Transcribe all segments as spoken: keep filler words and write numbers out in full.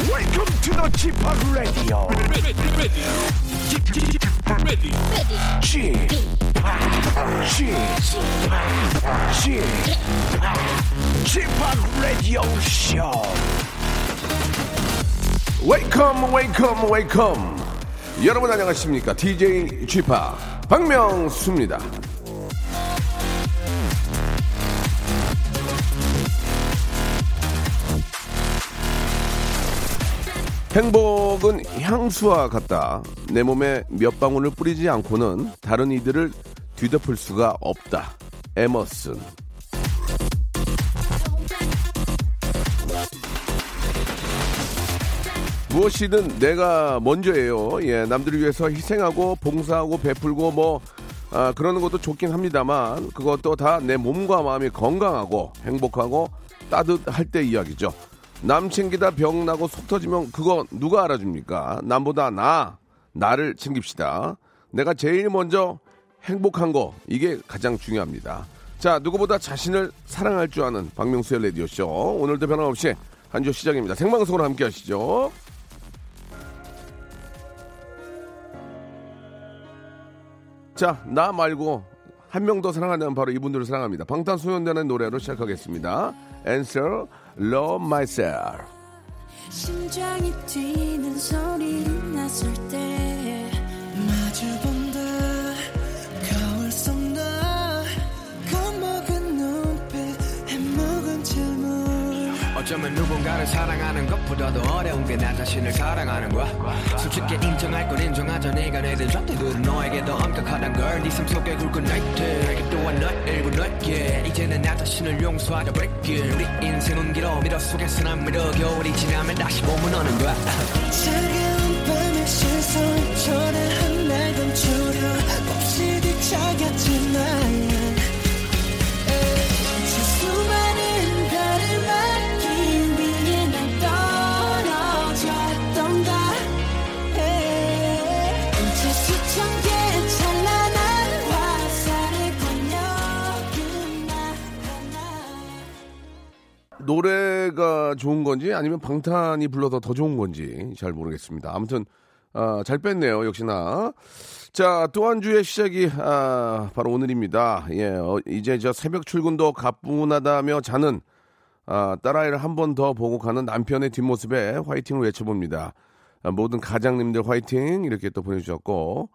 Welcome to the G-팝 Radio. G-팝 Radio Show. Welcome, welcome, welcome. 여러분 안녕하십니까? 디제이 G-팝 박명수입니다. 행복은 향수와 같다. 내 몸에 몇 방울을 뿌리지 않고는 다른 이들을 뒤덮을 수가 없다. 에머슨. 무엇이든 내가 먼저예요. 예, 남들을 위해서 희생하고 봉사하고 베풀고 뭐 아, 그러는 것도 좋긴 합니다만 그것도 다 내 몸과 마음이 건강하고 행복하고 따뜻할 때 이야기죠. 남 챙기다 병나고 속 터지면 그거 누가 알아줍니까? 남보다 나, 나를 챙깁시다. 내가 제일 먼저 행복한 거, 이게 가장 중요합니다. 자, 누구보다 자신을 사랑할 줄 아는 박명수의 라디오쇼. 오늘도 변함없이 한 주 시작입니다. 생방송으로 함께 하시죠. 자, 나 말고 한 명 더 사랑하는 바로 이분들을 사랑합니다. 방탄소년단의 노래로 시작하겠습니다. Answer Love Myself. 심장이 뛰는 소리는 났을 때 마주본다. 거울 속 너 겁먹은 눈빛 해먹은 질문. 어쩌면 누군가를 사랑하는 것보다도 어려운 게 나 자신을 사랑하는 거야. 솔직히 인정할 건 인정하자. 내가 내든 잣대들은 너에게 더 엄격하단 걸. 네 삶 속에 굵은 나이트 또한 널 일부 넓게. 이제는 나 자신을 용서하자. Break it. 우리 인생은 길어. 미러 속에서 난 미러. 겨울이 지나면 다시 봄은 오는 거야. 차가운 밤에 시선 전화한 날 감추려 없이 뒤척였지 나야. 노래가 좋은 건지 아니면 방탄이 불러서 더 좋은 건지 잘 모르겠습니다. 아무튼 아, 잘 뺐네요. 역시나. 자, 또 한 주의 시작이 아, 바로 오늘입니다. 예, 어, 이제 저 새벽 출근도 가뿐하다며 자는 아, 딸아이를 한 번 더 보고 가는 남편의 뒷모습에 화이팅을 외쳐봅니다. 아, 모든 가장님들 화이팅 이렇게 또 보내주셨고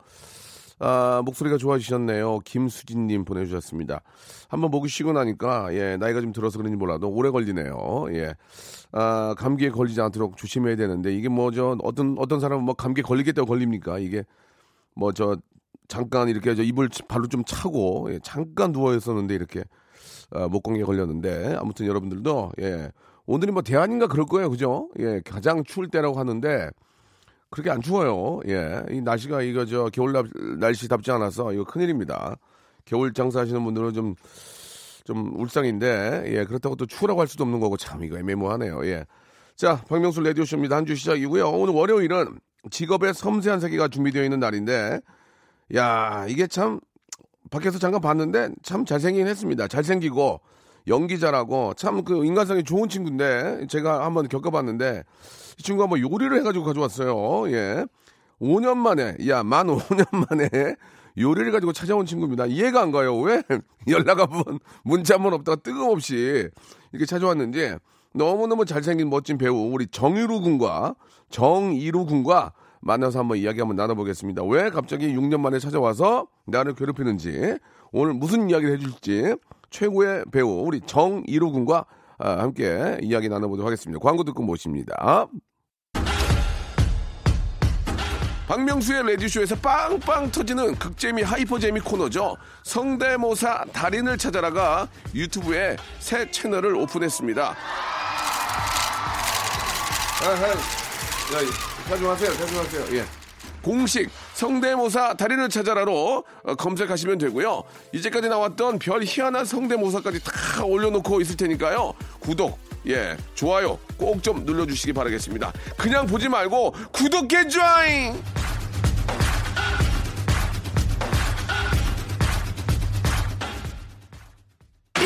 아, 목소리가 좋아지셨네요. 김수진님 보내주셨습니다. 한번 목이 쉬고 나니까, 예, 나이가 좀 들어서 그런지 몰라도 오래 걸리네요. 예. 아, 감기에 걸리지 않도록 조심해야 되는데, 이게 뭐, 저, 어떤, 어떤 사람은 뭐 감기에 걸리겠다고 걸립니까? 이게 뭐, 저, 잠깐 이렇게 저 입을 발로 좀 차고, 예, 잠깐 누워있었는데, 이렇게, 아, 목공에 걸렸는데, 아무튼 여러분들도, 예, 오늘이 뭐 대안인가 그럴 거예요. 그죠? 예, 가장 추울 때라고 하는데, 그렇게 안 추워요. 예. 이 날씨가 이거 저 겨울 날씨답지 않아서 이거 큰일입니다. 겨울 장사하시는 분들은 좀, 좀 울상인데, 예. 그렇다고 또 추우라고 할 수도 없는 거고 참 이거 애매모하네요. 예. 자, 박명수 라디오쇼입니다. 한 주 시작이고요. 오늘 월요일은 직업의 섬세한 세계가 준비되어 있는 날인데, 야, 이게 참, 밖에서 잠깐 봤는데 참 잘생기긴 했습니다. 잘생기고, 연기자라고 참 그 인간성이 좋은 친구인데 제가 한번 겪어봤는데 이 친구가 뭐 요리를 해가지고 가져왔어요. 예, 오 년 만에 야 만 오 년 만에 요리를 가지고 찾아온 친구입니다. 이해가 안 가요. 왜 연락 한번 문자 한번 없다가 뜬금없이 이렇게 찾아왔는지 너무너무 잘생긴 멋진 배우 우리 정일우 군과 정일우 군과 만나서 한번 이야기 한번 나눠보겠습니다. 왜 갑자기 육 년 만에 찾아와서 나를 괴롭히는지 오늘 무슨 이야기를 해줄지. 최고의 배우 우리 정일우 군과 함께 이야기 나눠보도록 하겠습니다. 광고 듣고 모십니다. 박명수의 레디쇼에서 빵빵 터지는 극재미 하이퍼재미 코너죠. 성대모사 달인을 찾아라가 유튜브에 새 채널을 오픈했습니다. 자중하세요. 자중하세요. 예. 공식 성대모사 달인을 찾아라로 검색하시면 되고요. 이제까지 나왔던 별 희한한 성대모사까지 다 올려놓고 있을 테니까요. 구독, 예, 좋아요 꼭 좀 눌러주시기 바라겠습니다. 그냥 보지 말고 구독해 줘잉!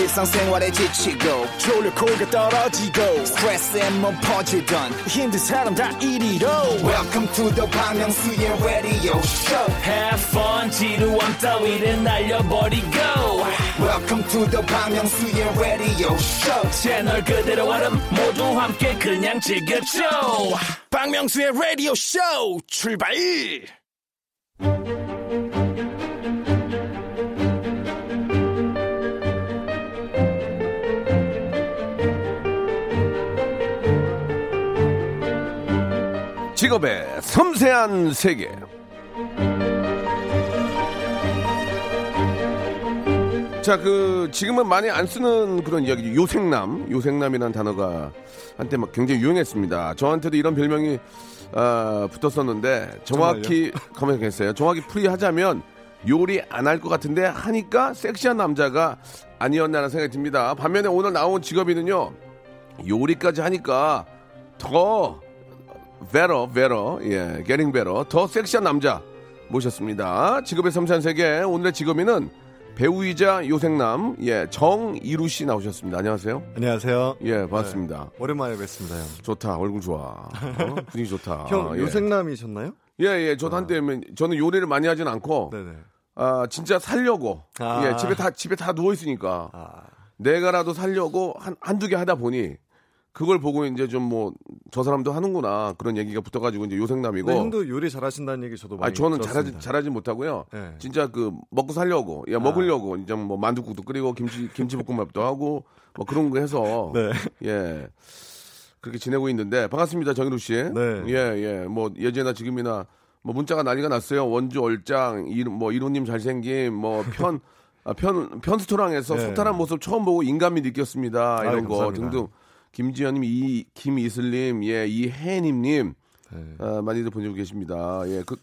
일상생활에 지치고, 졸려 코가 떨어지고, 스트레스에 몸 퍼지던, 힘든 사람 다 이리로. Welcome to the 박명수의 radio show. Have fun, 지루함 따위를 날려버리고. Welcome to the 박명수의 radio show. 채널 그대로 와름 모두 함께 그냥 즐겨줘. 박명수의 radio show 출발! 직업의 섬세한 세계. 자, 그 지금은 많이 안 쓰는 그런 이야기죠. 요생남, 요생남이라는 단어가 한때 막 굉장히 유행했습니다. 저한테도 이런 별명이 어, 붙었었는데 정확히 가만히 계세요. 정확히 풀이하자면 요리 안 할 것 같은데 하니까 섹시한 남자가 아니었나라는 생각이 듭니다. 반면에 오늘 나온 직업인은요, 요리까지 하니까 더 better, better, 예, getting better, 더 섹시한 남자 모셨습니다. 직업의 섬세한 세계, 오늘의 직업인은 배우이자 요생남, 예, 정일우 씨 나오셨습니다. 안녕하세요. 안녕하세요. 예, 반갑습니다. 네, 오랜만에 뵙습니다, 형. 좋다, 얼굴 좋아. 어? 분위기 좋다. 형, 예. 요생남이셨나요? 예, 예, 저도 아. 한때, 저는 요리를 많이 하진 않고, 네네. 아, 진짜 살려고, 아. 예, 집에 다, 집에 다 누워있으니까, 아. 내가라도 살려고 한, 한두 개 하다 보니, 그걸 보고 이제 좀 뭐 저 사람도 하는구나 그런 얘기가 붙어가지고 이제 요생남이고. 네, 형도 요리 잘하신다는 얘기 저도 많이. 아, 저는 잘하지 잘하지 못하고요. 네. 진짜 그 먹고 살려고, 예, 먹으려고, 아. 이제 뭐 만둣국도 끓이고 김치 김치볶음밥도 하고 뭐 그런 거 해서 네. 예, 그렇게 지내고 있는데 반갑습니다, 정일우 씨. 네. 예, 예, 뭐 예전이나 지금이나 뭐 문자가 난리가 났어요. 원주 얼짱 이루, 뭐 이루님 잘생김 뭐 편 아, 편 편스토랑에서 네. 소탈한 모습 처음 보고 인간미 느꼈습니다. 이런 아유, 거 감사합니다. 등등. 김지현님, 이 김이슬님, 예, 이혜님님, 네. 아, 많이들 보내고 계십니다. 예, 그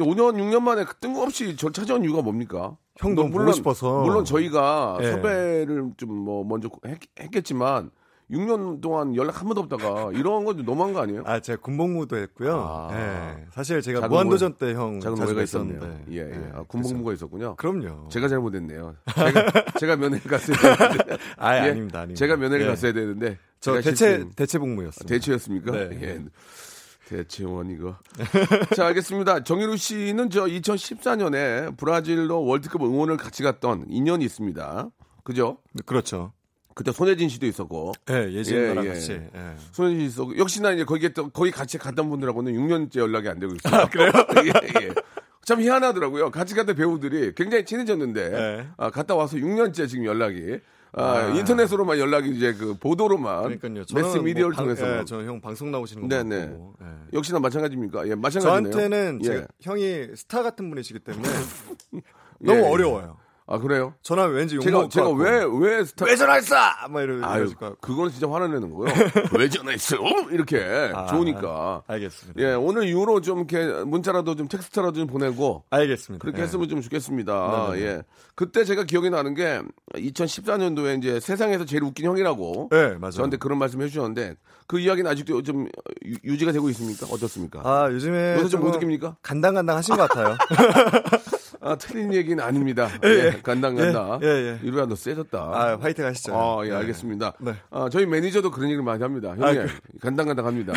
오 년 육 년 만에 뜬금없이 저 찾아온 이유가 뭡니까? 형 너무 보고 싶어서. 물론 저희가 네. 섭외를 좀 뭐 먼저 했, 했겠지만 육 년 동안 연락 한 번도 없다가 이런 건 너무한 거 아니에요? 아, 제가 군복무도 했고요. 아, 네. 사실 제가 무한도전 때 형 작은 오해가 있었는데, 예, 예. 네. 아, 군복무가 그렇죠. 있었군요. 그럼요. 제가 잘못했네요. 제가, 제가 면회를 갔어야 되는데. 아, 예, 아닙니다, 아닙니다. 제가 면회를 예. 갔어야 되는데. 저 대체 대체 복무였어요. 대체였습니까? 네. 예. 대체원 이거. 자, 알겠습니다. 정일우 씨는 저 이천십사 년에 브라질로 월드컵 응원을 같이 갔던 인연이 있습니다. 그죠? 네, 그렇죠. 그때 손예진 씨도 있었고. 네, 예진이랑 예, 예. 같이. 예. 손예진 씨 있었고. 역시나 이제 거기에 또 거기 같이 갔던 분들하고는 육 년째 연락이 안 되고 있어요. 아, 그래요? 예, 예. 참 희한하더라고요. 같이 갔던 배우들이 굉장히 친해졌는데 네. 아, 갔다 와서 육 년째 지금 연락이. 아, 아, 인터넷으로만 연락이 이제 그 보도로만 매스미디어를 뭐 통해서. 예, 저는 형 방송 나오시는 거 보고. 예. 역시나 마찬가지입니까? 예, 마찬가지네요. 저한테는 예. 제가, 형이 스타 같은 분이시기 때문에 너무 예, 어려워요. 아, 그래요? 전화 왠지 욕 먹을 것 같고. 제가 왜 왜 스타 왜 전화했어? 막 이러, 아유, 그거는 진짜 화내는 거예요. 왜 전화했어? 이렇게 아, 좋으니까. 알겠습니다. 예, 오늘 이후로 좀 이렇게 문자라도 좀 텍스트라도 좀 보내고. 알겠습니다. 그렇게 예. 했으면 좀 좋겠습니다. 네네네. 예, 그때 제가 기억이 나는 게 이천십사 년도에 이제 세상에서 제일 웃긴 형이라고. 네, 맞아요. 저한테 그런 말씀 해주셨는데 그 이야기는 아직도 좀 유, 유지가 되고 있습니까? 어떻습니까? 아, 요즘에 요새 좀 못 느낍니까? 간당간당하신 것 같아요. 아, 틀린 얘기는 아닙니다. 예, 예. 간당간당. 예, 예, 예. 이루야 너 세졌다. 아, 화이팅 하시죠. 아, 예, 알겠습니다. 네. 아, 저희 매니저도 그런 얘기를 많이 합니다. 형님, 아, 그... 간당간당합니다.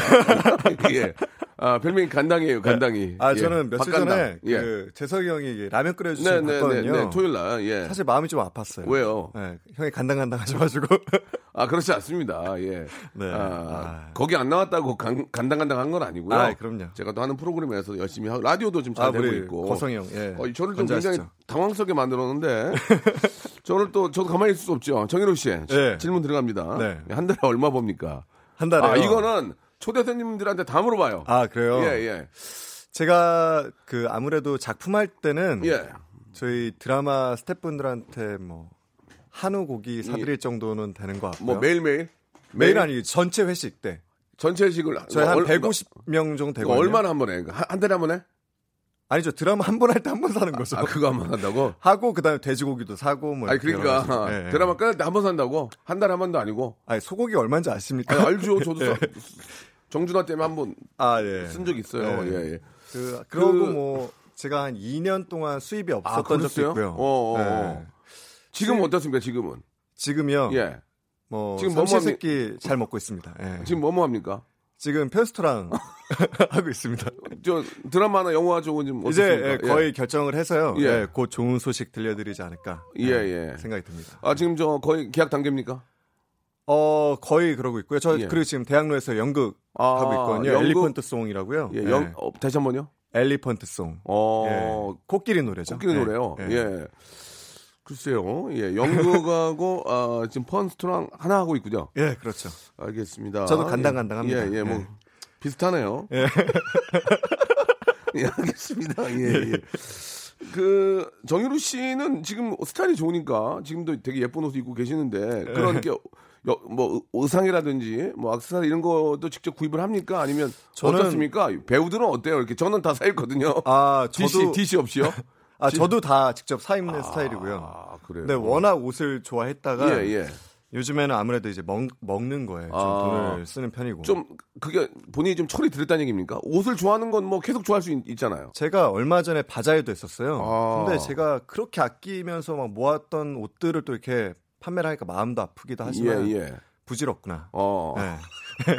예. 아, 별명이 간당이에요, 간당이. 아, 예. 저는 며칠 박간당. 전에 예. 그 재석이 형이 라면 끓여주신 거 봤거든요. 네, 토요일 날. 예. 사실 마음이 좀 아팠어요. 왜요? 네, 형이 간당간당 하셔가지고. 아, 그렇지 않습니다. 예. 네. 아, 아. 거기 안 나왔다고 간, 간당간당한 건 아니고요. 아, 그럼요. 제가 또 하는 프로그램에서 열심히 하고 라디오도 지금 잘 아, 되고 있고. 거성형. 예. 어, 저를 좀 굉장히 하시죠. 당황스럽게 만들었는데 저를 또 저도 가만히 있을 수 없죠. 정일호 씨 네. 질문 들어갑니다. 네. 한 달에 얼마 봅니까? 한 달에. 아, 이거는 초대생님들한테 다 물어봐요. 아, 그래요? 예, 예. 제가 그 아무래도 작품할 때는 예. 저희 드라마 스태프분들한테 뭐 한우 고기 사드릴 예. 정도는 되는 것 같고요. 뭐 매일매일? 매일 아니 전체 회식 때. 전체 회식을 저희 한 백오십 명 정도 되거든요. 얼마나 한 번에? 한, 한 달에 한 번에? 아니죠. 드라마 한 번 할 때 한 번 사는 거죠. 아, 그거 한 번 한다고? 하고 그다음에 돼지고기도 사고 뭐. 아니 그러니까 네, 드라마 끝날 때 한 번 산다고? 한 달에 한 번도 아니고? 아니 소고기 얼마인지 아십니까? 아니, 알죠. 저도 네. 정준하 때문에 한 번 아, 예. 쓴 적이 있어요. 네. 예, 예. 그, 그러고 그, 뭐 제가 한 이 년 동안 수입이 없었던 아, 적도 있고요. 어, 어, 네. 지금은 어떻습니까? 지금은? 지금요. 예. 뭐 지금 삼시세끼 잘 먹고 있습니다. 예. 지금 뭐뭐 합니까? 지금 편스토랑 하고 있습니다. 저 드라마나 영화 쪽은 좀 어떻습니까? 이제 예, 거의 예. 결정을 해서요. 예. 예, 곧 좋은 소식 들려드리지 않을까 예, 예. 예, 생각이 듭니다. 아 지금 저 거의 계약 단계입니까? 어 거의 그러고 있고요. 저 예. 그리고 지금 대학로에서 연극 아, 하고 있거든요. 연극? 엘리펀트 송이라고요. 예, 영, 예. 어, 다시 한 번요. 엘리펀트 송. 어 예. 코끼리 노래죠. 코끼리 예. 노래요. 예. 예. 글쎄요, 예, 연극하고 아, 지금 펀스토랑 하나 하고 있군요. 예, 그렇죠. 알겠습니다. 저도 간당간당합니다. 예, 예, 뭐 예. 비슷하네요. 예, 예 알겠습니다. 예, 예. 예. 그 정일우 씨는 지금 스타일이 좋으니까 지금도 되게 예쁜 옷 입고 계시는데 그런 게 뭐 의상이라든지 뭐 액세서리 이런 것도 직접 구입을 합니까? 아니면 저는... 어떻습니까? 배우들은 어때요? 이렇게 저는 다 사 입거든요. 아, 저도 디씨 없이요? 아 지... 저도 다 직접 사 입는 아, 스타일이고요. 아, 그래요. 근데 워낙 옷을 좋아했다가 예, 예. 요즘에는 아무래도 이제 먹, 먹는 거에 좀 아, 돈을 쓰는 편이고. 좀 그게 본인이 좀 철이 들었다는 얘기입니까? 옷을 좋아하는 건 뭐 계속 좋아할 수 있, 있잖아요. 제가 얼마 전에 바자회도 했었어요. 아. 근데 제가 그렇게 아끼면서 막 모았던 옷들을 또 이렇게 판매를 하니까 마음도 아프기도 하지만 예, 예. 부질없구나. 어. 네.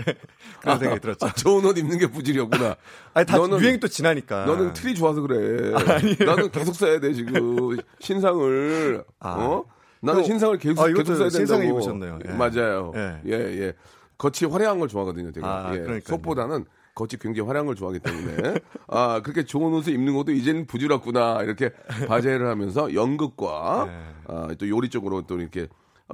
그런 생각이 아, 들었죠. 아, 좋은 옷 입는 게 부질이었구나. 아니, 다 너는, 유행이 또 지나니까. 너는 틀이 좋아서 그래. 아니, 나는 계속 써야 돼, 지금. 신상을. 아, 어? 나는 또, 신상을 계속, 아, 계속 써야 된다고. 신상을 입으셨네요. 예. 맞아요. 예. 예, 예. 겉이 화려한 걸 좋아하거든요, 제가. 아, 예. 그러니까요. 속보다는 겉이 굉장히 화려한 걸 좋아하기 때문에. 아, 그렇게 좋은 옷을 입는 것도 이제는 부질없구나. 이렇게 바제를 하면서 연극과 예. 아, 또 요리 쪽으로 또 이렇게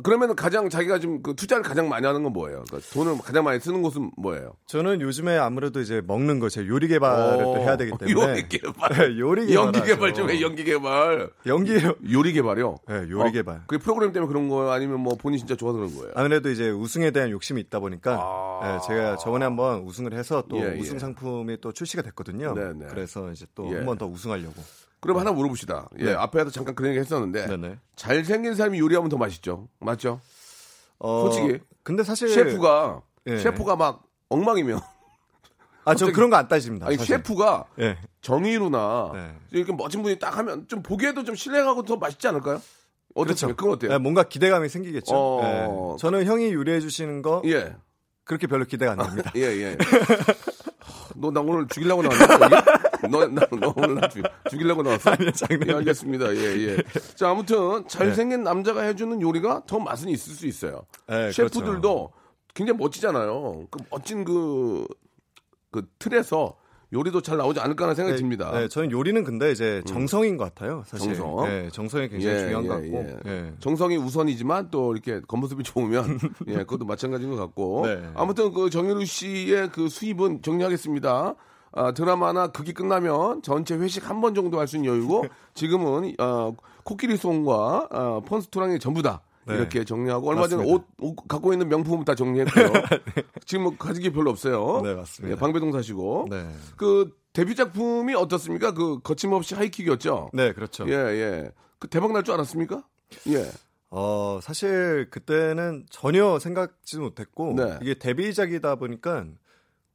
그러면 가장 자기가 지금 그 투자를 가장 많이 하는 건 뭐예요? 그러니까 돈을 가장 많이 쓰는 곳은 뭐예요? 저는 요즘에 아무래도 이제 먹는 거, 제 요리 개발을 오, 또 해야 되기 때문에 요리 개발, 요리 개발, 연기 개발 좀 해, 연기 개발, 연기 요리 개발요? 네, 요리 어, 개발. 그게 프로그램 때문에 그런 거예요? 아니면 뭐 본인 진짜 좋아서 그런 거예요? 아무래도 이제 우승에 대한 욕심이 있다 보니까 아~ 네, 제가 저번에 한번 우승을 해서 또 예, 우승 상품이 예. 또 출시가 됐거든요. 네네. 그래서 이제 또 한 번 더 예. 우승하려고. 그럼 네. 하나 물어봅시다. 예, 네. 앞에도 잠깐 그런 얘기 했었는데 네네. 잘생긴 사람이 요리하면 더 맛있죠. 맞죠? 어, 솔직히. 근데 사실 셰프가 예. 셰프가 막 엉망이면 아, 저 그런 거 안 따집니다. 아니, 사실. 셰프가 예. 정의로나 네. 이렇게 멋진 분이 딱 하면 좀 보기에도 좀 신뢰하고 더 맛있지 않을까요? 어떻습니까? 그렇죠. 그건 어때요? 네, 뭔가 기대감이 생기겠죠. 어... 예. 저는 형이 요리해 주시는 거 예. 그렇게 별로 기대가 안 됩니다. 아, 예, 예. 너 나 오늘 죽이려고 나왔냐? 너, 나, 너 오늘 죽, 죽이려고 나왔어? 아니요, 장난. 예, 알겠습니다. 예, 예. 자, 아무튼 잘생긴 네. 남자가 해주는 요리가 더 맛은 있을 수 있어요. 네, 셰프들도 그렇죠. 굉장히 멋지잖아요. 그 멋진 그, 그 틀에서 요리도 잘 나오지 않을까 하는 생각이 네, 듭니다. 네, 저는 요리는 근데 이제 정성인 것 같아요. 사실. 정성. 네, 정성이 굉장히 예, 중요한 예, 것 같고. 예. 예. 정성이 우선이지만 또 이렇게 겉모습이 좋으면 예, 그것도 마찬가지인 것 같고. 네. 아무튼 그 정일우 씨의 그 수입은 정리하겠습니다. 아, 드라마나 극이 끝나면 전체 회식 한 번 정도 할 수 있는 여유고 지금은 어, 코끼리송과 어, 펀스토랑이 전부 다. 네. 이렇게 정리하고 얼마 전에 옷, 옷 갖고 있는 명품 다 정리했고요. 네. 지금 뭐 가진 게 별로 없어요. 네 맞습니다. 예, 방배동 사시고 네. 그 데뷔 작품이 어떻습니까? 그 거침없이 하이킥이었죠. 네 그렇죠. 예 예. 그 대박 날 줄 알았습니까? 예. 어 사실 그때는 전혀 생각지도 못했고 네. 이게 데뷔작이다 보니까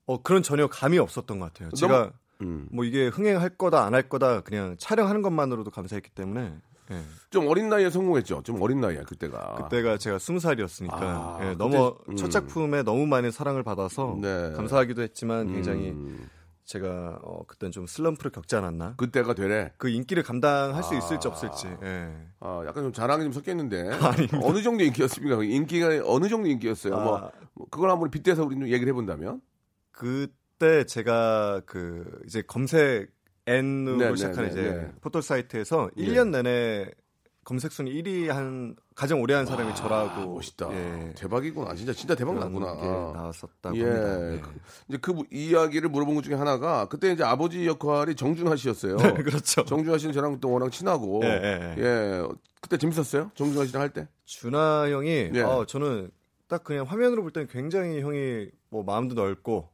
어 그런 전혀 감이 없었던 것 같아요. 제가 너무, 음. 뭐 이게 흥행할 거다 안 할 거다 그냥 촬영하는 것만으로도 감사했기 때문에. 네. 좀 어린 나이에 성공했죠. 좀 어린 나이야 그때가. 그때가 제가 스무 살이었으니까 아, 네, 너무 그때, 음. 첫 작품에 너무 많은 사랑을 받아서 네. 감사하기도 했지만 굉장히 음. 제가 어, 그때는 좀 슬럼프를 겪지 않았나. 그때가 되래. 그 인기를 감당할 아, 수 있을지 없을지. 네. 아 약간 좀 자랑이 좀 섞였는데 아닙니다. 어느 정도 인기였습니까? 인기가 어느 정도 인기였어요. 아, 뭐 그걸 한번 빗대서 우리 좀 얘기를 해본다면. 그때 제가 그 이제 검색 N으로 네, 시작한 네, 이제 네. 포털 사이트에서 네. 일 년 내내 검색 순위 일 위 한 가장 오래 한 사람이 와, 저라고. 멋있다. 예. 대박이구나. 진짜 진짜 대박 났구나. 나왔었다고. 예. 네. 이제 그 이야기를 물어본 것 중에 하나가 그때 이제 아버지 역할이 정준하 씨였어요. 네, 그렇죠. 정준하 씨는 저랑 또 워낙 친하고. 예. 예, 예. 예. 그때 재밌었어요? 정준하 씨랑 할 때? 준하 형이 예. 어, 저는 딱 그냥 화면으로 볼 때는 굉장히 형이 뭐 마음도 넓고.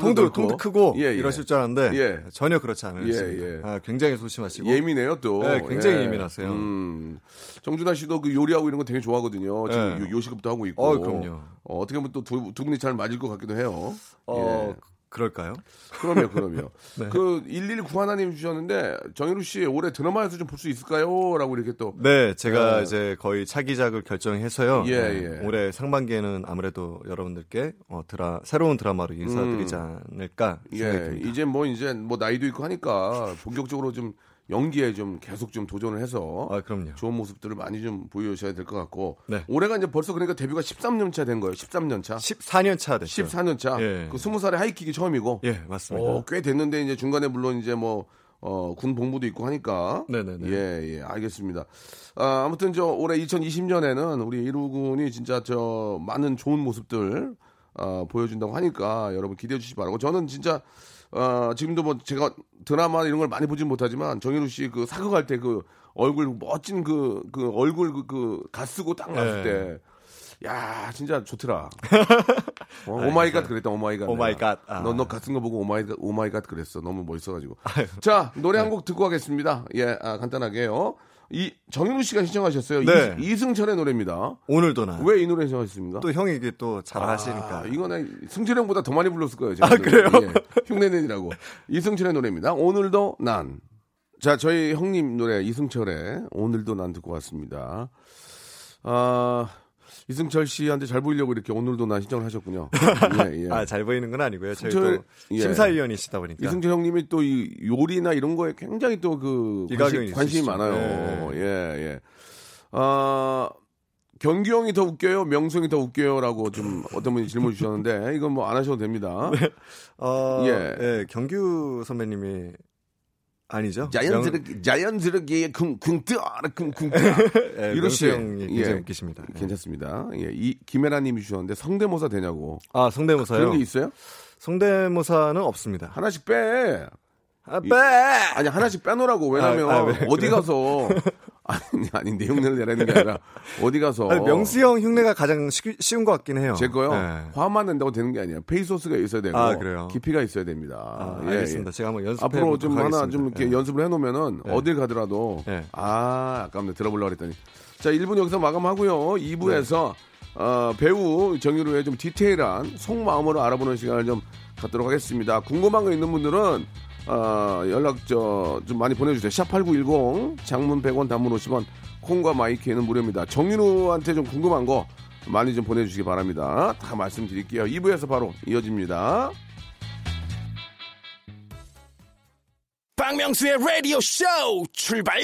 통도 통도 크고 예, 예. 이러실 줄 알았는데 예. 전혀 그렇지 않으셨습니다. 예, 예. 아, 굉장히 소심하시고 예민해요 또. 네, 굉장히 예. 예민하세요. 음, 정준하 씨도 그 요리하고 이런 거 되게 좋아하거든요. 지금 예. 요식업도 하고 있고. 어, 그럼요. 어, 어떻게 보면 또 두 두 분이 잘 맞을 것 같기도 해요. 어, 예. 그럴까요? 그럼요, 그럼요. 네. 그 일일구 하나님 주셨는데 정일우 씨 올해 드라마에서 좀 볼 수 있을까요?라고 이렇게 또. 네, 제가 네. 이제 거의 차기작을 결정해서요. 예, 예. 어, 올해 상반기에는 아무래도 여러분들께 어, 드라 새로운 드라마로 인사드리지 음. 않을까 생각됩니다. 예, 이제 뭐 이제 뭐 나이도 있고 하니까 본격적으로 좀 연기에 좀 계속 좀 도전을 해서 아, 그럼요. 좋은 모습들을 많이 좀 보여주셔야 될 것 같고 네. 올해가 이제 벌써 그러니까 데뷔가 십삼 년 차 된 거예요. 십삼 년 차 십사 년 차 됐죠. 십사 년 차 예. 그 스무 살의 하이킥이 처음이고 예 맞습니다. 어, 꽤 됐는데 이제 중간에 물론 이제 뭐 어, 군 복무도 있고 하니까 네네네. 예, 예, 알겠습니다. 아, 아무튼 저 올해 이천이십 년에는 우리 일호군이 진짜 저 많은 좋은 모습들 어, 보여준다고 하니까 여러분 기대해 주시기 바라고 저는 진짜 어, 지금도 뭐 제가 드라마 이런 걸 많이 보진 못하지만 정일우 씨 그 사극할 때 그 얼굴 멋진 그, 그 얼굴 그, 그 갓쓰고 딱 나왔을 네. 때 야 진짜 좋더라. 어, 오마이갓 그랬다. 오마이갓. 오마이갓. 아. 너, 너 갓쓴 거 보고 오마이갓 오마이갓 그랬어. 너무 멋있어가지고. 자 노래 한 곡 듣고 가겠습니다. 예 아, 간단하게요. 이 정일우 씨가 신청하셨어요. 네. 이, 이승철의 노래입니다. 오늘도 나. 왜 이 노래 신청하셨습니까? 또 형이 이게 또 잘하시니까. 아, 이거는 승철 형보다 더 많이 불렀을 거예요. 제가 아 그래요? 예, 흉내내느라고. 이승철의 노래입니다. 오늘도 난. 자 저희 형님 노래 이승철의 오늘도 난 듣고 왔습니다. 아 이승철 씨한테 잘 보이려고 이렇게 오늘도 난 신청을 하셨군요. 예, 예. 아, 잘 보이는 건 아니고요. 저희 승철, 또 심사위원이시다 보니까. 이승철 형님이 또 이 요리나 이런 거에 굉장히 또 그 관심, 관심이 많아요. 네. 예, 예. 아, 경규 형이 더 웃겨요? 명수 형이 더 웃겨요?라고 좀 어떤 분이 질문 주셨는데 이건 뭐 안 하셔도 됩니다. 네. 어, 예. 예, 경규 선배님이. 아니죠. 자연스럽게, 명... 자연스럽게, 쿵, 쿵, 뜨아, 쿵, 쿵, 뜨아. 이러시 형이 굉장히 웃기십니다. 괜찮습니다. 예, 이 김혜라 님이 주셨는데 성대모사 되냐고. 아, 성대모사요? 그런 게 있어요? 성대모사는 없습니다. 하나씩 빼. 아, 빼! 아니, 하나씩 빼놓으라고. 왜냐면 아, 아, 왜? 어디 가서. 아니, 아니, 내 흉내를 내라는 게 아니라 어디 가서. 아니, 명수 형 흉내가 가장 쉬, 쉬운 것 같긴 해요. 제 거요? 네. 화만 낸다고 되는 게 아니에요. 페이소스가 있어야 되고. 아, 그래요? 깊이가 있어야 됩니다. 아, 예, 알겠습니다. 예. 제가 한번 연습해 보도록 앞으로 좀 하겠습니다. 하나 좀 이렇게 예. 연습을 해놓으면은 예. 어딜 가더라도. 예. 아, 아깝네. 들어보려고 했더니. 자, 일 분 여기서 마감하고요. 이 부에서 네. 어, 배우 정유로의 좀 디테일한 속마음으로 알아보는 시간을 좀 갖도록 하겠습니다. 궁금한 거 있는 분들은 어, 연락처 좀 많이 보내주세요. 샵팔구일공 장문 백 원 단문 오십 원 콩과 마이키에는 무료입니다. 정인우한테 좀 궁금한 거 많이 좀 보내주시기 바랍니다. 다 말씀드릴게요. 이 부에서 바로 이어집니다. 박명수의 라디오 쇼 출발.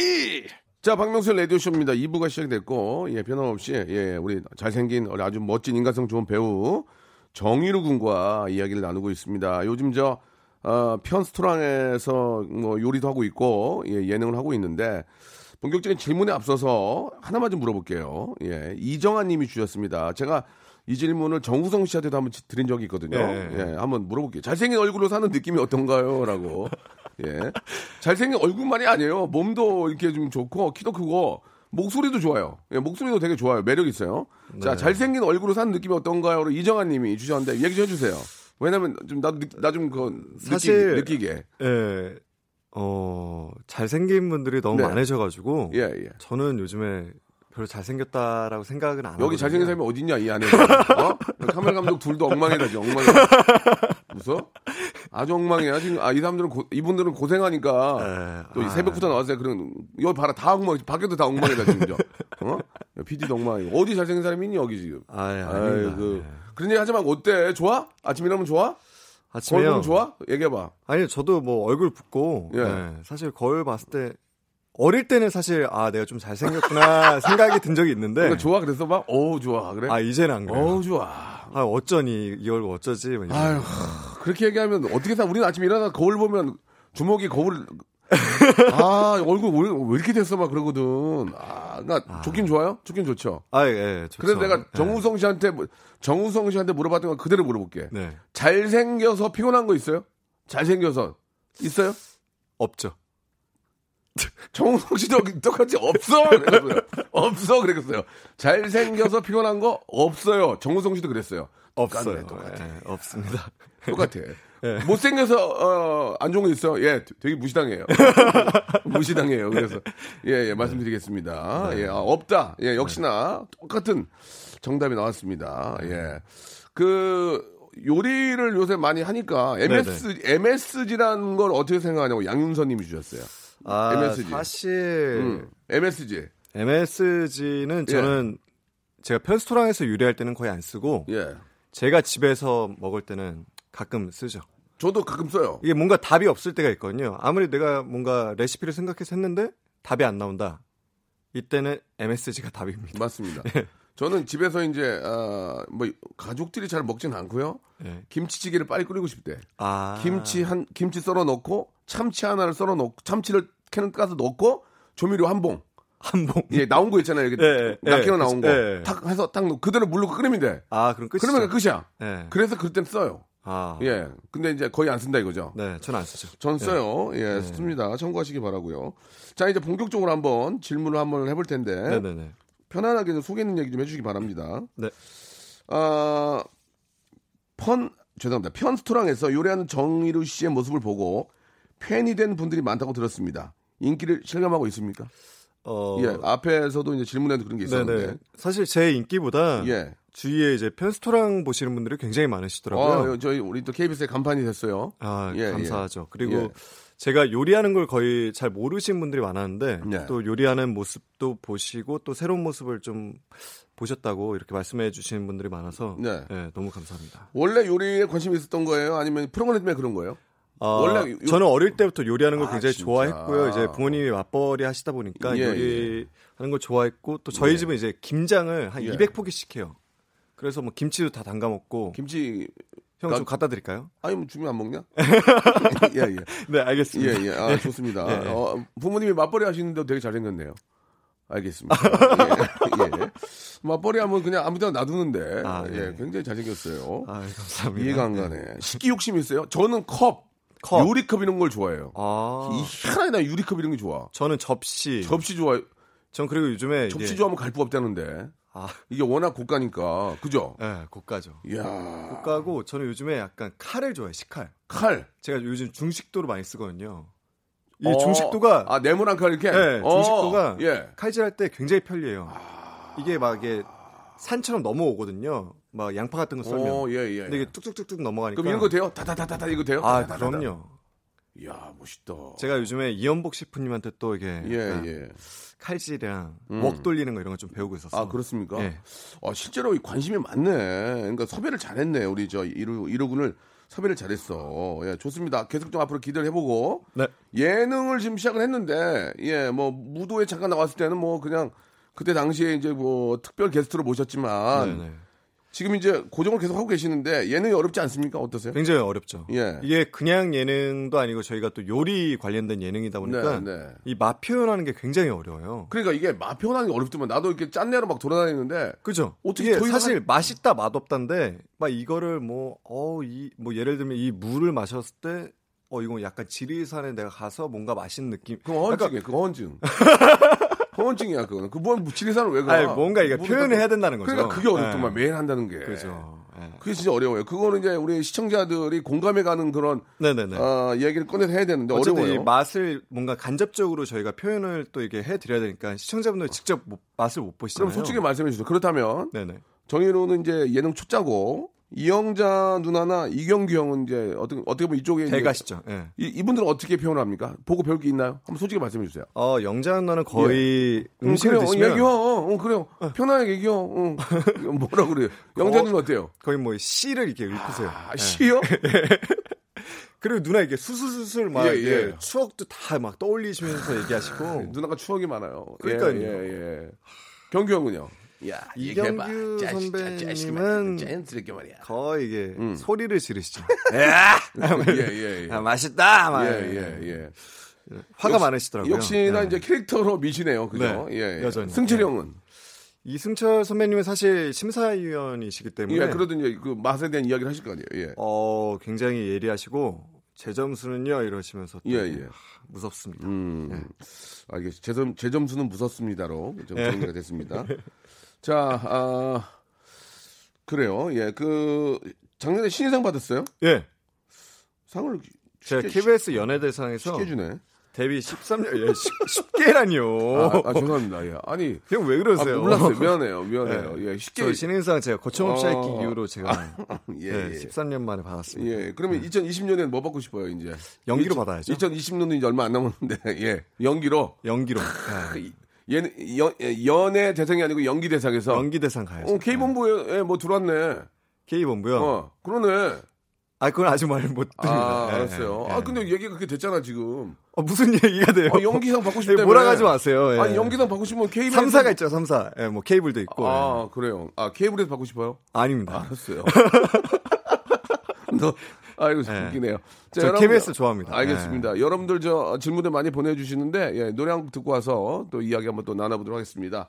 자, 박명수 라디오 쇼입니다. 이 부가 시작됐고 예, 변함없이 예, 우리 잘생긴 우리 아주 멋진 인간성 좋은 배우 정일우 군과 이야기를 나누고 있습니다. 요즘 저 어, 편스토랑에서 뭐 요리도 하고 있고 예, 예능을 하고 있는데 본격적인 질문에 앞서서 하나만 좀 물어볼게요. 예, 이정아 님이 주셨습니다. 제가 이 질문을 정우성 씨한테도 한번 드린 적이 있거든요. 예, 예 한번 물어볼게요. 잘생긴 얼굴로 사는 느낌이 어떤가요? 라고. 예, 잘생긴 얼굴만이 아니에요. 몸도 이렇게 좀 좋고 키도 크고 목소리도 좋아요. 예, 목소리도 되게 좋아요. 매력 있어요. 네. 자, 잘생긴 얼굴로 사는 느낌이 어떤가요?로 이정아 님이 주셨는데 얘기 좀 해주세요. 왜냐면 좀 나도 나 좀 그 사실 느끼게 예, 어 잘생긴 분들이 너무 네. 많으셔가지고 예, 예. 저는 요즘에 별로 잘생겼다라고 생각은 안 하고 여기 잘생긴 사람이 어딨냐 이 안에 어? 카메라 감독 둘도 엉망이라지 엉망이 무서 아주 엉망이야 지금 아 이 사람들은 고, 이분들은 고생하니까 에, 또 아, 새벽부터 나왔어요 그런 여기 봐라 다 엉망 밖에도 다 엉망이다 지금 어 피디도 엉망이고 어디 잘생긴 사람이 있니 여기 지금 아 예, 아닙니다 그, 그런 얘기 하지 말고 어때? 좋아? 아침 일하면 좋아? 아침에 거울 보면 좋아? 얘기해봐. 아니 저도 뭐 얼굴 붓고 예. 네, 사실 거울 봤을 때 어릴 때는 사실 아 내가 좀 잘생겼구나 생각이 든 적이 있는데 그러니까 좋아 그랬어 봐? 어우 좋아 그래? 아 이제는 안 그래요. 어우 좋아. 아 어쩌니 이 얼굴 어쩌지? 아유 그렇게 얘기하면 어떻게 다 우리는 아침 일어나서 거울 보면 주먹이 거울 아 얼굴 왜, 왜 이렇게 됐어 막 그러거든. 아, 그러니까 아. 좋긴 좋아요. 좋긴 좋죠. 아 예, 예 좋죠. 그래서 내가 정우성 씨한테 정우성 씨한테 물어봤던 건 그대로 물어볼게. 네. 잘생겨서 피곤한 거 있어요? 잘생겨서 있어요? 없죠. 정우성 씨도 똑같이 없어. 없어 그랬어요. 잘생겨서 피곤한 거 없어요. 정우성 씨도 그랬어요. 없어요. 똑같네, 똑같아. 예, 없습니다. 똑같아. 예. 못생겨서 어, 안 좋은 거 있어요? 예, 되게 무시당해요. 무시당해요. 그래서 예, 예 말씀드리겠습니다. 예, 아, 없다. 예, 역시나 똑같은 정답이 나왔습니다. 예, 그 요리를 요새 많이 하니까 엠에스, 엠에스지라는 걸 어떻게 생각하냐고 양윤서님이 주셨어요. 아, 엠에스지. 사실 음, 엠에스지. 엠에스지는 저는 예. 제가 편스토랑에서 요리할 때는 거의 안 쓰고 예. 제가 집에서 먹을 때는 가끔 쓰죠. 저도 가끔 써요. 이게 뭔가 답이 없을 때가 있거든요. 아무리 내가 뭔가 레시피를 생각해서 했는데 답이 안 나온다. 이때는 엠에스지가 답입니다. 맞습니다. 예. 저는 집에서 이제 아, 뭐 가족들이 잘 먹진 않고요. 예. 김치찌개를 빨리 끓이고 싶대. 아. 김치 한 김치 썰어 넣고 참치 하나를 썰어 넣고 참치를 캔을 까서 넣고 조미료 한 봉. 한 봉. 예, 나온 거 있잖아요. 이게 예, 예, 낱개로 예, 나온 거. 예. 탁 해서 딱 넣고 그대로 물 넣고 끓이면 돼. 아, 그럼 끝이죠. 그러면 끝이야. 예. 그래서 그럴 땐 써요. 아. 예. 근데 이제 거의 안 쓴다 이거죠. 네, 전 안 쓰죠. 전 써요. 예, 예, 씁니다. 참고하시기 바라고요. 자, 이제 본격적으로 한번 질문을 한번 해볼 텐데. 네, 네, 네. 편안하게 좀 소개는 얘기 좀 해주시기 바랍니다. 네. 아, 편 죄송합니다. 편스토랑에서 요리하는 정일우 씨의 모습을 보고 팬이 된 분들이 많다고 들었습니다. 인기를 실감하고 있습니까? 어, 예. 앞에서도 이제 질문에도 그런 게 있었는데 네네. 사실 제 인기보다 예. 주위에 이제 편스토랑 보시는 분들이 굉장히 많으시더라고요. 아, 저희 우리 또 케이비에스의 간판이 됐어요. 아, 예, 감사하죠. 예. 그리고 예. 제가 요리하는 걸 거의 잘 모르신 분들이 많았는데 예. 또 요리하는 모습도 보시고 또 새로운 모습을 좀 보셨다고 이렇게 말씀해 주시는 분들이 많아서 예. 예, 너무 감사합니다. 원래 요리에 관심이 있었던 거예요? 아니면 프로그램 때문에 그런 거예요? 어, 원래 요... 저는 어릴 때부터 요리하는 걸 아, 굉장히 진짜? 좋아했고요. 이제 부모님이 맞벌이 하시다 보니까 예, 요리하는 예. 걸 좋아했고 또 저희 예. 집은 이제 김장을 한 예. 이백 포기씩 해요. 그래서 뭐 김치도 다 담가 먹고. 김치 형 좀 나... 갖다 드릴까요? 아니 뭐 주면 안 먹냐? 예 예. 네 알겠습니다. 예 예. 아 좋습니다. 예, 예. 어, 부모님이 맞벌이 하시는데 되게 잘생겼네요. 알겠습니다. 예, 예. 맞벌이하면 그냥 아무데나 놔두는데 아, 예. 예 굉장히 잘생겼어요. 아 감사합니다. 이해가 안 가네. 네. 식기 욕심 있어요? 저는 컵. 컵. 요리컵 이런 걸 좋아해요. 아. 희한하게 나 요리컵 이런 게 좋아. 저는 접시. 접시 좋아해요. 전 그리고 요즘에. 접시 이제... 좋아하면 갈부 없다는데. 아. 이게 워낙 고가니까. 그죠? 예, 네, 고가죠. 이야. 고가고, 저는 요즘에 약간 칼을 좋아해요, 식칼. 칼? 제가 요즘 중식도로 많이 쓰거든요. 이 어. 중식도가. 아, 네모난 칼 이렇게? 네, 중식도가. 어. 예. 칼질할 때 굉장히 편리해요. 아. 이게 막 이게 산처럼 넘어오거든요. 막 양파 같은 거 썰면. 오, 예, 예, 예. 근데 이게 뚝뚝뚝뚝 넘어가니까. 그럼 이거 돼요? 다다다다다 이거 돼요? 아, 다다다다다. 그럼요. 이야, 멋있다. 제가 요즘에 이연복 셰프님한테 또 이게 예, 예. 칼질이랑 음. 웍 돌리는 거 이런 거 좀 배우고 있었어요. 아, 그렇습니까? 예. 아, 실제로 관심이 많네. 그러니까 섭외를 잘했네. 우리 저 이루 이루군을 섭외를 잘했어. 예, 좋습니다. 계속 좀 앞으로 기대를 해보고. 네. 예능을 지금 시작을 했는데, 예, 뭐 무도에 잠깐 나왔을 때는 뭐 그냥 그때 당시에 이제 뭐 특별 게스트로 모셨지만. 네네. 지금 이제 고정을 계속 하고 계시는데 예능이 어렵지 않습니까? 어떠세요? 굉장히 어렵죠. 예. 이게 그냥 예능도 아니고 저희가 또 요리 관련된 예능이다 보니까 네, 네. 이 맛 표현하는 게 굉장히 어려워요. 그러니까 이게 맛 표현하는 게 어렵지만 나도 이렇게 짠내로 막 돌아다니는데 그죠? 어떻게 이게 사실 한... 맛있다 맛없다인데 막 이거를 뭐 어 이 뭐 예를 들면 이 물을 마셨을 때 어 이거 약간 지리산에 내가 가서 뭔가 맛있는 느낌. 그건 허언증이에요. 그건 허언증. 허언증이야 그거는. 그 뭔 지리산을 왜 가? 뭔가 이게 표현을 해야 된다는 거죠. 그러니까 그게 어렵더만 네. 매일 한다는 게. 그렇죠. 네. 그게 진짜 어려워요. 그거는 이제 우리 시청자들이 공감해가는 그런 네네네. 어, 얘기를 꺼내서 해야 되는데 어려워요. 이 맛을 뭔가 간접적으로 저희가 표현을 또 이게 해드려야 되니까 시청자분들이 직접 못, 맛을 못 보시잖아요. 그럼 솔직히 말씀해 주세요. 그렇다면 네네. 정일우는 이제 예능 초짜고 이영자 누나나 이경규 형은 이제 어떻게 어떻게 보면 이쪽에 대가시죠. 예. 이 이분들은 어떻게 표현을 합니까? 보고 배울 게 있나요? 한번 솔직히 말씀해 주세요. 어, 영자 누나는 거의 예. 음식을 음, 드시면 얘기요. 어, 그래요. 어. 편하게 얘기요. 어. 뭐라 그래요? 영자 누나 어때요? 거의 뭐 씨를 이렇게 읊으세요. 아, 씨요? 그리고 누나 이게 수수수술 막 예, 예. 예. 추억도 다 막 떠올리시면서 얘기하시고 누나가 추억이 많아요. 그러니까요. 예, 예. 경규 형은요? 야, 이경규 선배님은 자연스럽게 말이야. 거의 이게 음. 소리를 지르시죠. 예, 예, 예. 아, 맛있다. 예, 예, 예. 화가 역시, 많으시더라고요. 역시나 예. 이제 캐릭터로 미시네요, 그죠? 네, 예, 예. 여전히. 승철 형은 이승철 선배님은 사실 심사위원이시기 때문에. 예, 그래도 이제 그 맛에 대한 이야기를 하실 거 아니에요. 예. 어, 굉장히 예리하시고. 제 점수는요 이러시면서 예, 예. 무섭습니다. 음, 예. 알겠습니다. 제, 점, 제 점수는 무섭습니다로 정리가 예. 됐습니다. 자, 아, 그래요. 예, 그 작년에 신인상 받았어요? 예. 상을 제가 케이비에스 연예대상에서 쉽게 주네. 데뷔 십삼 년, 예, 십 개라뇨. 아, 아, 죄송합니다. 예. 아니. 형 왜 그러세요? 아, 몰랐어요. 미안해요. 미안해요. 예, 예 십 개. 저희 신인상 제가 거침없이 어... 할기 이후로 제가 아, 예, 예, 예. 십삼 년 만에 받았습니다. 예. 그러면 예. 이천이십 년에는 뭐 받고 싶어요, 이제? 연기로 이천, 받아야죠. 이천이십 년도 이제 얼마 안 남았는데, 예. 연기로? 연기로. 예. 연, 연, 연애 대상이 아니고 연기 대상에서? 연기 대상 가야죠. 어, K본부에 예, 뭐 들어왔네. K본부요? 어, 그러네. 아, 그건 아직 말 못 드립니다. 아, 네, 알았어요. 네. 아, 근데 얘기가 그렇게 됐잖아, 지금. 아, 무슨 얘기가 돼요? 아, 연기상 받고 싶다며. 몰아가지 마세요. 예. 아니, 연기상 받고 싶으면 케이블. 삼사가 있죠, 삼사. 예, 뭐, 케이블도 있고. 아, 예. 그래요. 아, 케이블에서 받고 싶어요? 아닙니다. 알았어요. 너, 아이고, 예. 웃기네요. 자, 저 여러분, 케이비에스 좋아합니다. 알겠습니다. 예. 여러분들 저 질문들 많이 보내주시는데, 예, 노래 한 곡 듣고 와서 또 이야기 한번 또 나눠보도록 하겠습니다.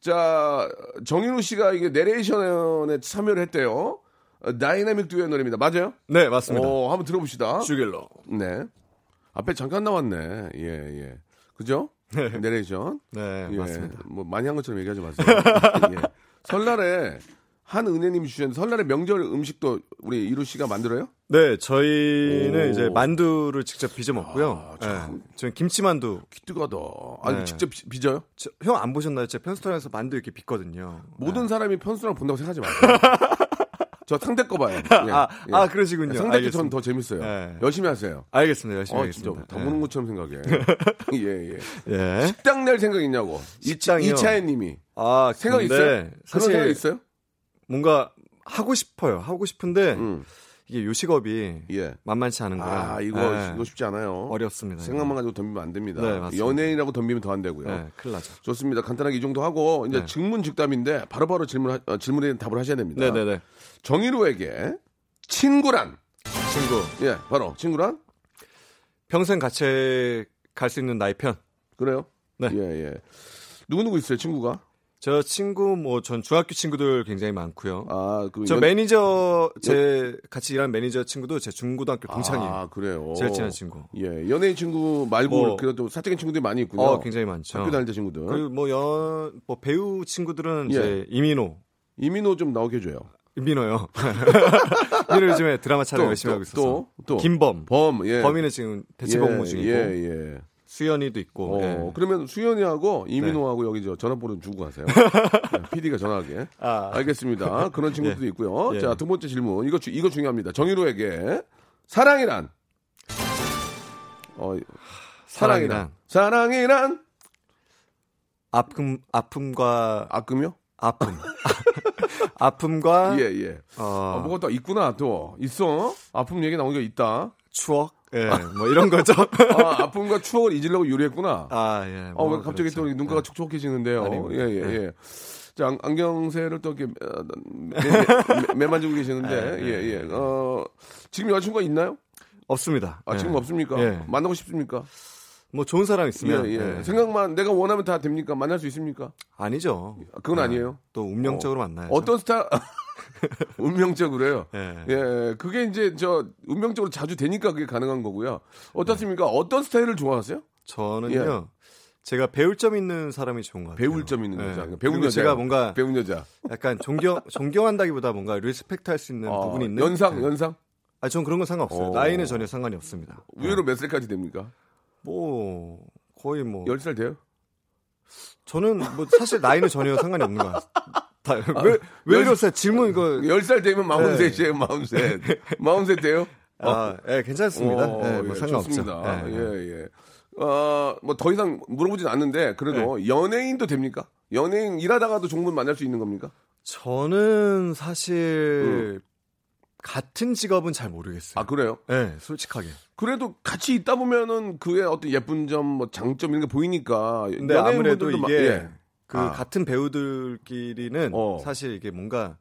자, 정인우 씨가 이게 내레이션에 참여를 했대요. 다이나믹 듀오의 노래입니다. 맞아요? 네, 맞습니다. 오, 한번 들어봅시다. 슈겔러. 네. 앞에 잠깐 나왔네. 예, 예. 그죠? 네. 내레이션. 네, 예. 맞습니다. 뭐 많이 한 것처럼 얘기하지 마세요. 예. 설날에 한 은혜님이 주셨는데 설날에 명절 음식도 우리 이루 씨가 만들어요? 네, 저희는 오. 이제 만두를 직접 빚어 먹고요. 아, 네, 저희 김치만두. 기특하다. 아니 네. 직접 빚어요? 형 안 보셨나요? 제가 편스토랑에서 만두 이렇게 빚거든요. 모든 네. 사람이 편스토랑 본다고 생각하지 마세요. 저 상대 거 봐요. 예, 아, 예. 아, 그러시군요. 상대 게 전 더 재밌어요. 예. 열심히 하세요. 알겠습니다. 열심히 어, 하겠습니다. 다 보는 예. 것처럼 생각해. 예, 예. 예. 식당 낼 생각 있냐고. 식당이요? 이차혜 님이. 아, 생각 있어요? 사실 생각 있어요? 뭔가 하고 싶어요. 하고 싶은데 음. 이게 요식업이 예. 만만치 않은 거라. 아, 이거, 예. 이거 쉽지 않아요. 어렵습니다. 생각만 가지고 덤비면 안 됩니다. 네, 맞습니다. 연예인이라고 덤비면 더 안 되고요. 네, 큰일 나죠. 좋습니다. 간단하게 이 정도 하고 이제 네. 즉문즉답인데 바로바로 질문 어, 질문에 답을 하셔야 됩니다. 네, 네, 네. 정일우에게 친구란? 친구. 예, 바로 친구란? 평생 같이 갈 수 있는 나의 편. 그래요? 네. 예, 예. 누구 누구 있어요, 친구가? 저 친구 뭐 전 중학교 친구들 굉장히 많고요. 아, 그 저 연... 매니저 제 연... 같이 일하는 매니저 친구도 제 중고등학교 동창이에요. 아, 그래요. 제일 친한 친구. 예, 연예인 친구 말고 뭐... 그래도 사적인 친구들이 많이 있군요. 어, 굉장히 많죠. 학교 다닐 때 친구들. 그리고 뭐 연 뭐 배우 친구들은 이제 예. 이민호. 이민호 좀 나오게 해줘요. 민호요. 민호 요즘에 드라마 촬영 또, 열심히 또, 하고 있어서. 또, 또. 김범. 범, 예. 범이는 지금 대치복무 예, 중이고. 예, 예. 수연이도 있고. 어, 예. 그러면 수연이하고 이민호하고 네. 여기 저 전화번호 주고 가세요. 피디가 전화하게. 아. 알겠습니다. 그런 친구들도 예. 있고요. 예. 자, 두 번째 질문. 이거, 이거 중요합니다. 정일우에게 사랑이란? 어, 사랑이란. 사랑이란? 사랑이란? 아픔, 아픔과. 아픔이요? 아픔. 아픔과 예, 예. 어... 아, 뭐가 또 있구나. 또 있어. 아픔 얘기 나온 게 있다. 추억. 예. 뭐 이런 거죠. 아, 아픔과 추억을 잊으려고 유리했구나. 아, 예. 뭐, 아, 왜 갑자기 그렇죠. 또 눈가가 예. 촉촉해지는데요. 아니면, 예, 예, 예. 예. 자, 안경새를 또 이렇게 매만지고 계시는데. 예, 예. 어, 지금 여자친구가 있나요? 없습니다. 아, 지금 예. 없습니까? 예. 만나고 싶습니까? 뭐 좋은 사람 있으면 예, 예. 예. 생각만 내가 원하면 다 됩니까? 만날 수 있습니까? 아니죠. 그건 예. 아니에요. 또 운명적으로 어, 만나요. 어떤 스타 운명적으로요. 예. 예, 그게 이제 저 운명적으로 자주 되니까 그게 가능한 거고요. 어떻습니까? 예. 어떤 스타일을 좋아하세요? 저는요. 예. 제가 배울 점 있는 사람이 좋은 것 같아요. 배울 점 있는 네. 여자. 배운 여자. 제가 뭔가 배운 여자. 약간 존경 존경한다기보다 뭔가 리스펙트할 수 있는 아, 부분이 있는. 연상 네. 연상? 아, 전 그런 건 상관없어요. 오. 나이는 전혀 상관이 없습니다. 의외로 네. 몇 살까지 됩니까? 뭐 거의 뭐 열 살 돼요? 저는 뭐 사실 나이는 전혀 상관이 없는 것 같아요. 왜 왜 그러세요? 질문 이거 열 살 되면 마흔셋이에요. 마흔셋. 마흔셋 돼요? 아, 예, 어. 네, 괜찮습니다. 어, 네, 뭐 예, 상관없습니다. 네, 네. 예, 예. 어, 뭐 더 이상 물어보진 않는데 그래도 네. 연예인도 됩니까? 연예인 일하다가도 종분 만날 수 있는 겁니까? 저는 사실 음. 같은 직업은 잘 모르겠어요. 아, 그래요? 네, 솔직하게. 그래도 같이 있다 보면은 그의 어떤 예쁜 점, 뭐 장점 이런 게 보이니까. 근데 아무래도 이게 막, 예. 그 아. 같은 배우들끼리는 어. 사실 이게 뭔가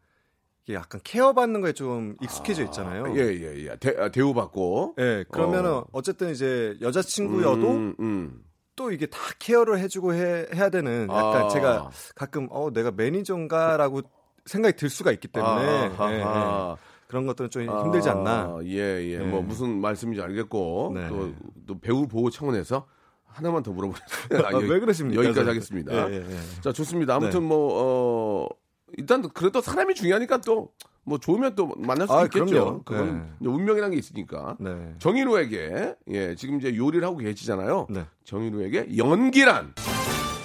이게 약간 케어 받는 거에 좀 익숙해져 있잖아요. 아. 예, 예, 예. 대, 아, 대우받고. 예, 그러면은 어. 어쨌든 이제 여자친구여도 음, 음. 또 이게 다 케어를 해주고 해, 해야 되는 약간 아. 제가 가끔 어, 내가 매니저인가라고 생각이 들 수가 있기 때문에. 아. 예, 아. 예. 그런 것들은 좀 아, 힘들지 않나. 예, 예. 네. 뭐 무슨 말씀인지 알겠고 네. 또, 또 배우 보호 차원에서 하나만 더 물어보겠습니다. 아, 아, 왜 그러십니까? 여기까지 하겠습니다. 예, 예, 예. 자, 좋습니다. 아무튼 네. 뭐 어, 일단 그래도 사람이 중요하니까 또 뭐 좋으면 또 만날 수도 아, 있겠죠. 그럼요. 그건 네. 운명이라는 게 있으니까. 네. 정일우에게 예, 지금 이제 요리를 하고 계시잖아요. 네. 정일우에게 연기란.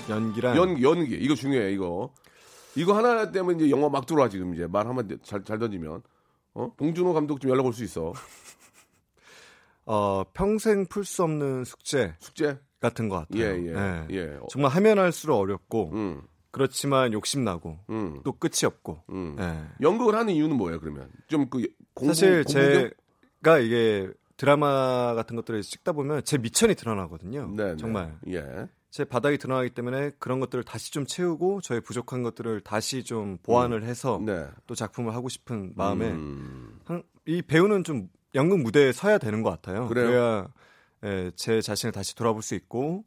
연기란. 연 연기. 이거 중요해. 이거. 이거 하나 때문에 이제 영화 막 들어와 지금 이제 말 한마디 잘, 잘 던지면. 어? 봉준호 감독 좀 연락 올 수 있어. 어, 평생 풀 수 없는 숙제. 숙제 같은 것 같아요. 예, 예. 네. 예. 정말 하면 할수록 어렵고. 음. 그렇지만 욕심나고 음. 또 끝이 없고 음. 네. 연극을 하는 이유는 뭐예요 그러면? 좀 그 공부, 사실 공부경? 제가 이게 드라마 같은 것들을 찍다 보면 제 미천이 드러나거든요. 네네. 정말 예. 제 바닥이 드러나기 때문에 그런 것들을 다시 좀 채우고 저의 부족한 것들을 다시 좀 보완을 해서 음. 네. 또 작품을 하고 싶은 마음에 음. 한, 이 배우는 좀 연극 무대에 서야 되는 것 같아요. 그래요? 그래야 예, 제 자신을 다시 돌아볼 수 있고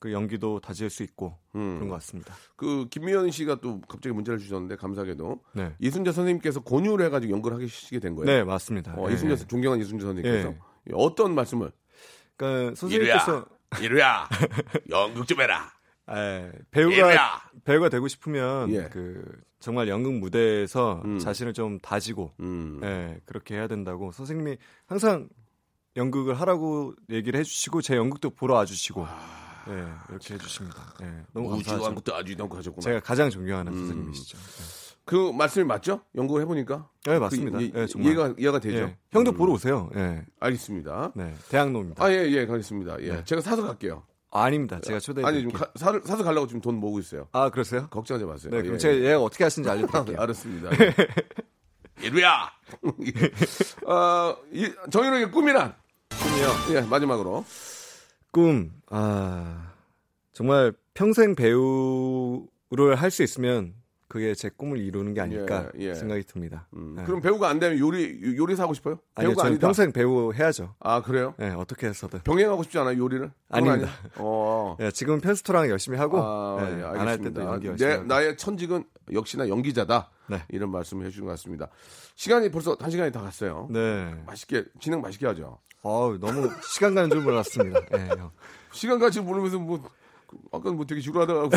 그 연기도 다질 수 있고 음. 그런 것 같습니다. 그 김미연 씨가 또 갑자기 문자를 주셨는데 감사하게도 네. 이순재 선생님께서 권유를 해가지고 연극을 하시게 된 거예요. 네 맞습니다. 어, 네. 이순재 존경한 이순재 선생님께서 네. 어떤 말씀을? 그러니까 선생님께서 이루야 연극 좀 해라. 네, 배우가 이루야. 배우가 되고 싶으면 예. 그 정말 연극 무대에서 음. 자신을 좀 다지고 음. 네, 그렇게 해야 된다고 선생님이 항상 연극을 하라고 얘기를 해주시고 제 연극도 보러 와주시고. 아... 네, 이렇게 해주십니다. 네, 너무 우주한 것도 아주 연구하셨구나. 제가 가장 존경하는 음. 선생님이시죠. 네. 그 말씀이 맞죠? 연구를 해보니까? 네, 맞습니다. 그, 예, 네, 정말. 이해가, 이해가 되죠? 예. 형도 음. 보러 오세요. 예. 알겠습니다. 네, 대학로입니다. 아, 예, 예, 가겠습니다. 예. 네. 제가 사서 갈게요. 아, 아닙니다. 제가 초대해 아니, 지금 가, 사, 사서 가려고 지금 돈 모으고 있어요. 아, 그러세요? 걱정하지 마세요. 네, 그럼 예. 제가 얘 어떻게 하시는지 알려드릴게요. 알았습니다. 이루야! 어, 정일우의 꿈이란? 꿈이요? 예, 마지막으로. 꿈, 아, 정말 평생 배우를 할 수 있으면 그게 제 꿈을 이루는 게 아닐까 예, 예. 생각이 듭니다. 음, 네. 그럼 배우가 안 되면 요리, 요리사 하고 싶어요? 아니요, 저는 아니다. 평생 배우 해야죠. 아, 그래요? 네, 어떻게 해서든. 병행하고 싶지 않아요, 요리를? 아닙니다. 어. 네, 지금 편스토랑 열심히 하고, 아, 네, 예, 안 할 때도 연기 열심히 하고. 나의 천직은 역시나 연기자다. 네. 이런 말씀을 해주신 것 같습니다. 시간이 벌써 한 시간이 다 갔어요. 네. 맛있게, 진행 맛있게 하죠. 아우 너무 시간 가는 줄 몰랐습니다. 네, 형. 시간 가지 모르면서 뭐 아까 뭐 되게 지루하다고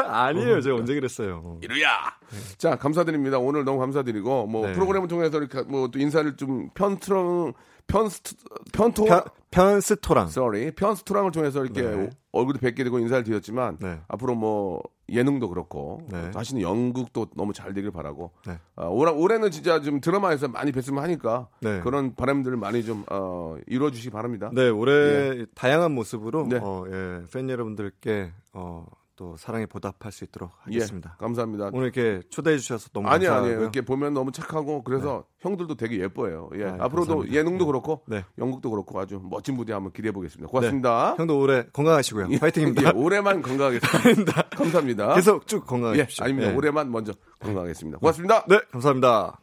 아니에요. 어, 제가 언제 그랬어요. 이루야. 네. 자 감사드립니다. 오늘 너무 감사드리고 뭐 네. 프로그램을 통해서 이렇게 뭐 또 인사를 좀 편트랑 편스트 편토 편, 편스토랑. Sorry 편스토랑을 통해서 이렇게 네. 얼굴도 뵙게 되고 인사를 드렸지만 네. 앞으로 뭐 예능도 그렇고 네. 다시는 연극도 너무 잘 되길 바라고 네. 아, 올해, 올해는 진짜 좀 드라마에서 많이 뵀으면 하니까 네. 그런 바람들을 많이 좀 어, 이루어주시기 바랍니다. 네 올해 예. 다양한 모습으로 네. 어, 예, 팬 여러분들께 어, 또 사랑에 보답할 수 있도록 하겠습니다. 예, 감사합니다. 오늘 이렇게 초대해 주셔서 너무 아니, 감사하고요. 아니에요. 이렇게 보면 너무 착하고 그래서 네. 형들도 되게 예뻐요. 예, 아, 앞으로도 감사합니다. 예능도 그렇고 네. 연극도 그렇고 아주 멋진 무대 한번 기대해 보겠습니다. 고맙습니다. 네. 형도 올해 건강하시고요. 예, 파이팅입니다. 예, 올해만 건강하겠습니다. 감사합니다. 계속 쭉 건강하십시오. 예, 아닙니다. 예. 올해만 먼저 건강하겠습니다. 고맙습니다. 네, 네 감사합니다.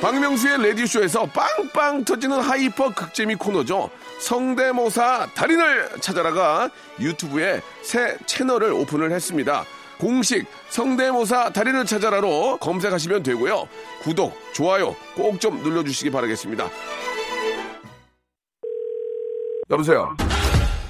박명수의 레디쇼에서 빵빵 터지는 하이퍼 극재미 코너죠. 성대모사 달인을 찾아라가 유튜브에 새 채널을 오픈을 했습니다. 공식 성대모사 달인을 찾아라로 검색하시면 되고요. 구독, 좋아요 꼭 좀 눌러주시기 바라겠습니다. 여보세요.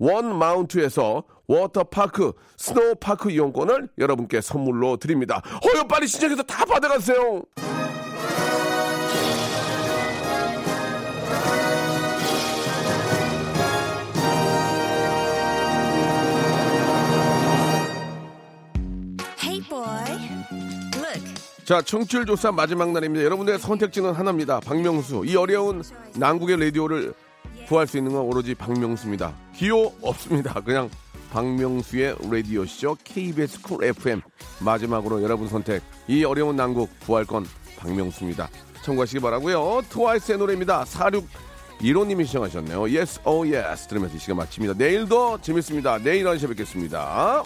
원마운트에서 워터파크 스노우파크 이용권을 여러분께 선물로 드립니다. 어여 빨리 신청해서 다 받아가세요. 자, 청취율 조사 마지막 날입니다. 여러분들의 선택지는 하나입니다. 박명수. 이 어려운 난국의 라디오를 구할 수 있는 건 오로지 박명수입니다. 기호 없습니다. 그냥 박명수의 라디오시죠. 케이비에스 쿨 에프엠. 마지막으로 여러분 선택. 이 어려운 난국 구할 건 박명수입니다. 참고하시기 바라고요. 트와이스의 노래입니다. 사육일호님이 시청하셨네요. Yes, oh yes. 들으면서 이 시간 마칩니다. 내일도 재밌습니다. 내일 한 시에 뵙겠습니다.